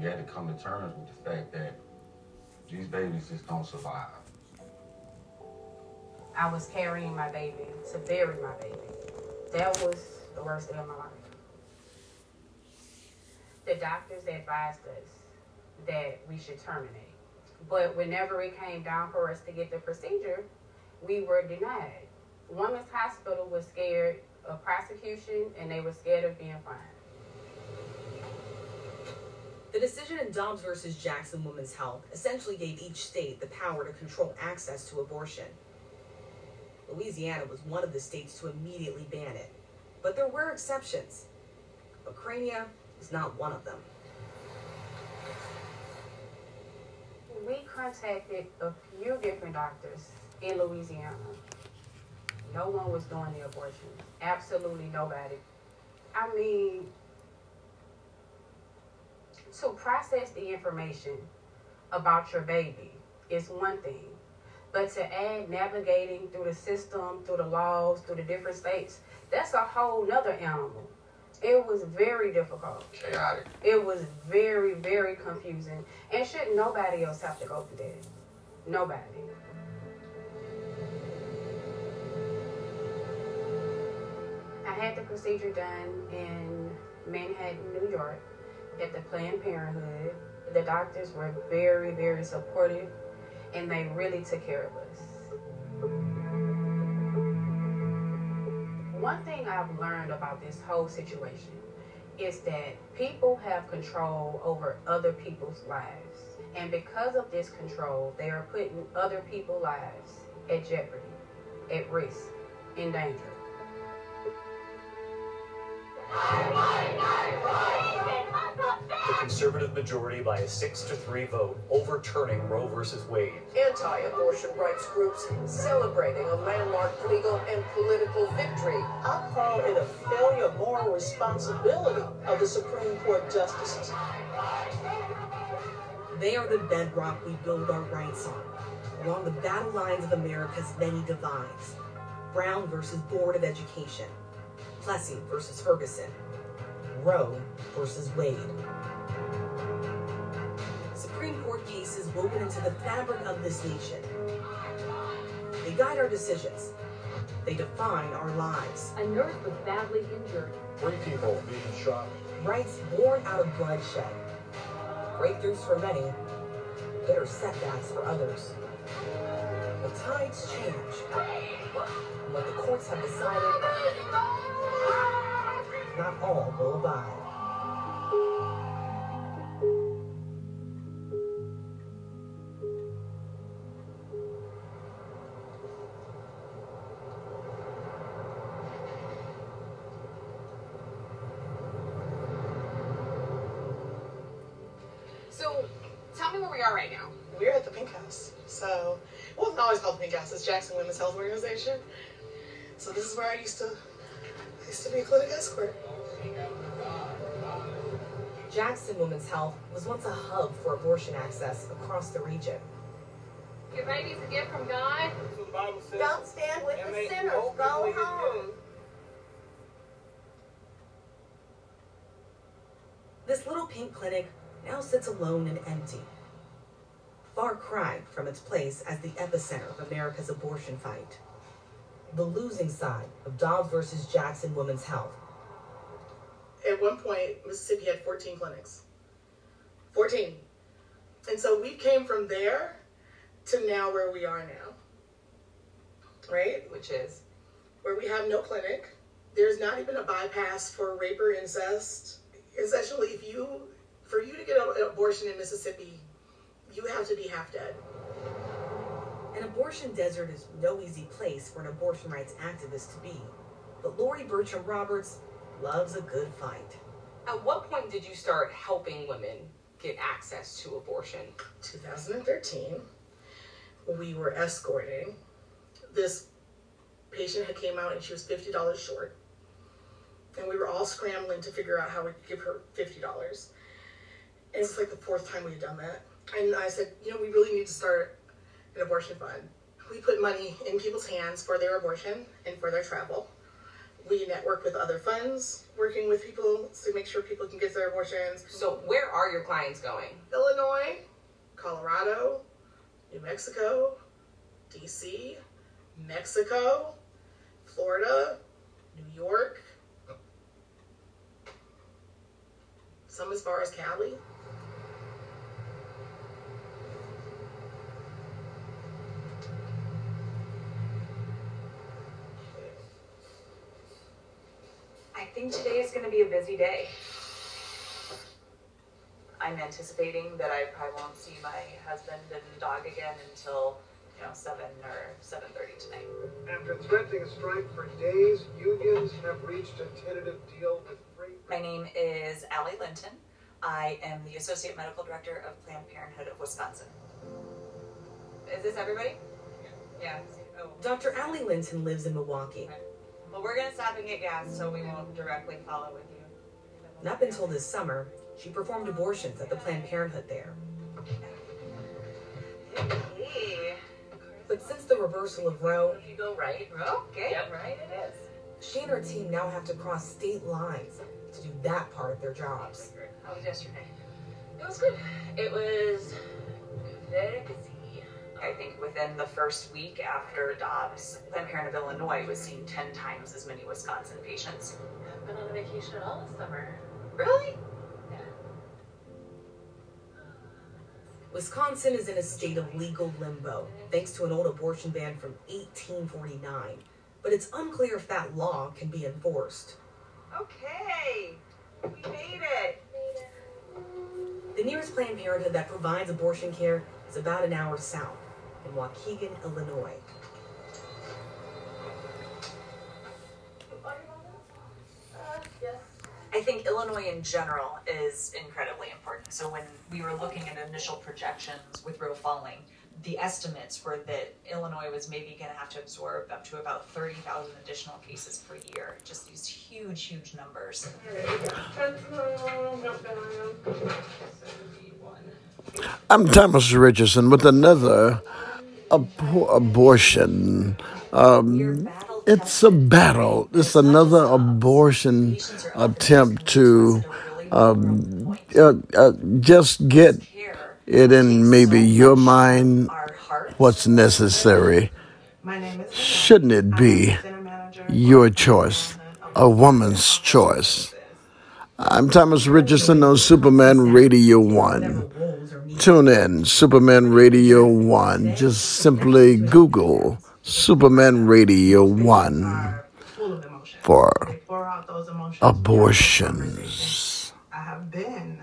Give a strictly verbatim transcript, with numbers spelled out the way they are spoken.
you had to come to terms with the fact that these babies just don't survive. I was carrying my baby to bury my baby. That was the worst day of my life. The doctors advised us that we should terminate. But whenever it came down for us to get the procedure, we were denied. Women's Hospital was scared of prosecution, and they were scared of being fined. The decision in Dobbs versus Jackson Women's Health essentially gave each state the power to control access to abortion. Louisiana was one of the states to immediately ban it, but there were exceptions. Ukraine is not one of them. We contacted a few different doctors in Louisiana. No one was doing the abortion. Absolutely nobody. I mean, to process the information about your baby is one thing, but to add navigating through the system, through the laws, through the different states, that's a whole nother animal. It was very difficult. Chaotic. It was very, very confusing. And should nobody else have to go through that? Nobody. I had the procedure done in Manhattan, New York, at the Planned Parenthood. The doctors were very, very supportive, and they really took care of us. One thing I've learned about this whole situation is that people have control over other people's lives. And because of this control, they are putting other people's lives at jeopardy, at risk, in danger. The conservative majority by a six to three vote overturning Roe versus Wade. Anti-abortion rights groups celebrating a landmark legal and political victory. I call it a failure of moral responsibility of the Supreme Court justices. They are the bedrock we build our rights on, along the battle lines of America's many divides. Brown versus Board of Education. Plessy versus Ferguson. Roe versus Wade. Supreme Court cases woven into the fabric of this nation. They guide our decisions. They define our lives. A nurse was badly injured. Three people being shot. Rights born out of bloodshed. Breakthroughs for many, bitter setbacks for others. The tides change. And what the courts have decided, not all will abide. So, tell me where we are right now. We're at the Pink House. So, it wasn't always called the Pink House. It's Jackson Women's Health Organization. So this is where I used to, I used to be a clinic escort. Jackson Women's Health was once a hub for abortion access across the region. Your baby's a gift from God. Don't stand with the sinners. Go home. This little pink clinic now sits alone and empty. Far cry from its place as the epicenter of America's abortion fight. The losing side of Dobbs versus Jackson Women's Health. At one point, Mississippi had fourteen clinics. fourteen. And so we came from there to now where we are now, right? Which is? Where we have no clinic. There's not even a bypass for rape or incest. Essentially, if you, for you to get an abortion in Mississippi, you have to be half dead. An abortion desert is no easy place for an abortion rights activist to be. But Lori Bertram Roberts loves a good fight. At what point did you start helping women get access to abortion? two thousand thirteen, we were escorting. This patient had came out and she was fifty dollars short. And we were all scrambling to figure out how we could give her fifty dollars. And it's like the fourth time we had done that. And I said, you know, we really need to start an abortion fund. We put money in people's hands for their abortion and for their travel. We network with other funds, working with people to make sure people can get their abortions. So where are your clients going? Illinois, Colorado, New Mexico, D C, Mexico, Florida, New York, some as far as Cali. I think today is going to be a busy day. I'm anticipating that I probably won't see my husband and dog again until, you know, seven or seven thirty tonight. After threatening a strike for days, unions have reached a tentative deal with Great Britain. My name is Allie Linton. I am the Associate Medical Director of Planned Parenthood of Wisconsin. Is this everybody? Yeah. Yeah. Oh. Doctor Allie Linton lives in Milwaukee. Okay. Well, we're going to stop and get gas, so we won't directly follow with you. And up until this summer, she performed abortions at the Planned Parenthood there. Hey. But since the reversal of Roe, if you go right, Roe, okay, yep, right it is. She and her team now have to cross state lines to do that part of their jobs. How was yesterday? It was good. It was very busy. I think within the first week after Dobbs, Planned Parenthood of Illinois was seeing ten times as many Wisconsin patients. I haven't been on a vacation at all this summer. Really? Wisconsin is in a state of legal limbo, thanks to an old abortion ban from eighteen forty-nine. But it's unclear if that law can be enforced. Okay, we made it. The nearest Planned Parenthood that provides abortion care is about an hour south, in Waukegan, Illinois. I think Illinois in general is incredibly important. So when we were looking at initial projections with Roe falling, the estimates were that Illinois was maybe going to have to absorb up to about thirty thousand additional cases per year. Just these huge, huge numbers. I'm Thomas Richardson with another ab- abortion. Um, It's a battle. It's another abortion attempt to um, uh, uh, just get it in maybe your mind what's necessary. Shouldn't it be your choice, a woman's choice? I'm Thomas Richardson on Superman Radio One. Tune in, Superman Radio One. Just simply Google Superman Radio One for abortions. I have been